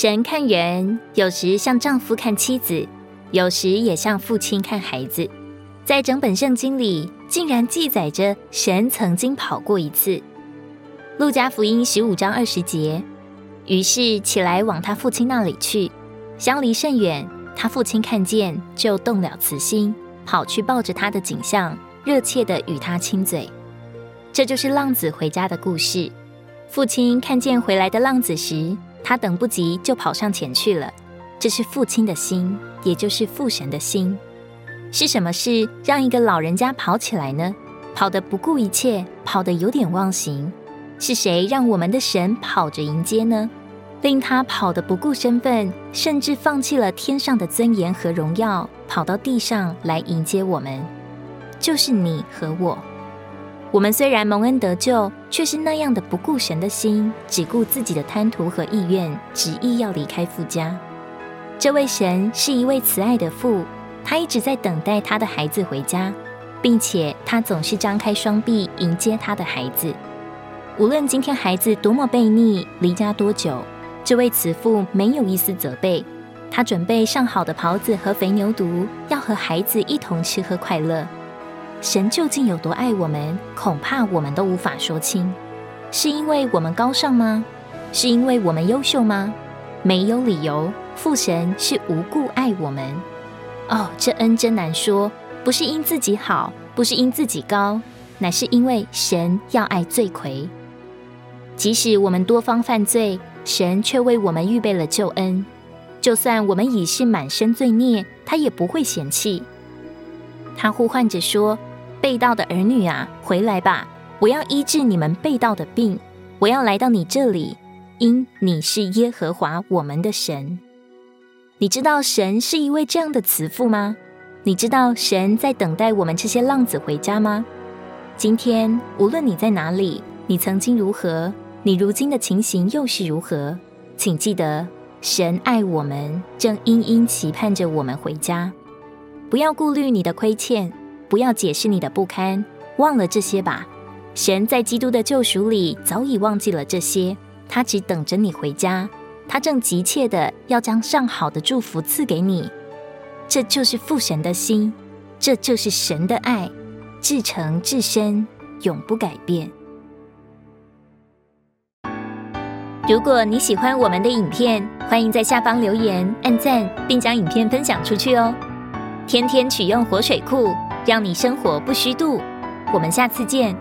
神看人，有时像丈夫看妻子，有时也像父亲看孩子。在整本圣经里，竟然记载着神曾经跑过一次。路加福音15章20节，于是起来往他父亲那里去，相离甚远，他父亲看见，就动了慈心，跑去抱着他的颈项，热切地与他亲嘴。这就是浪子回家的故事。父亲看见回来的浪子时，他等不及就跑上前去了。这是父亲的心，也就是父神的心。是什么事让一个老人家跑起来呢？跑得不顾一切，跑得有点忘形。是谁让我们的神跑着迎接呢？令他跑得不顾身份，甚至放弃了天上的尊严和荣耀，跑到地上来迎接我们，就是你和我。我们虽然蒙恩得救，却是那样的不顾神的心，只顾自己的贪图和意愿，执意要离开父家。这位神是一位慈爱的父，他一直在等待他的孩子回家，并且他总是张开双臂迎接他的孩子。无论今天孩子多么悖逆，离家多久，这位慈父没有一丝责备。他准备上好的袍子和肥牛犊，要和孩子一同吃喝快乐。神究竟有多爱我们，恐怕我们都无法说清。是因为我们高尚吗？是因为我们优秀吗？没有理由，父神是无故爱我们。哦，这恩真难说，不是因自己好，不是因自己高，乃是因为神要爱罪魁。即使我们多方犯罪，神却为我们预备了救恩。就算我们已是满身罪孽，他也不会嫌弃。他呼唤着说，被盗的儿女啊，回来吧，我要医治你们被盗的病，我要来到你这里，因你是耶和华我们的神。你知道神是一位这样的慈父吗？你知道神在等待我们这些浪子回家吗？今天无论你在哪里，你曾经如何，你如今的情形又是如何，请记得神爱我们，正殷殷期盼着我们回家。不要顾虑你的亏欠，不要解释你的不堪，忘了这些吧。神在基督的救赎里早已忘记了这些，他只等着你回家，他正急切的要将上好的祝福赐给你。这就是父神的心，这就是神的爱，至诚至深，永不改变。如果你喜欢我们的影片，欢迎在下方留言、按赞，并将影片分享出去哦。天天取用活水库，让你生活不虚度。我们下次见。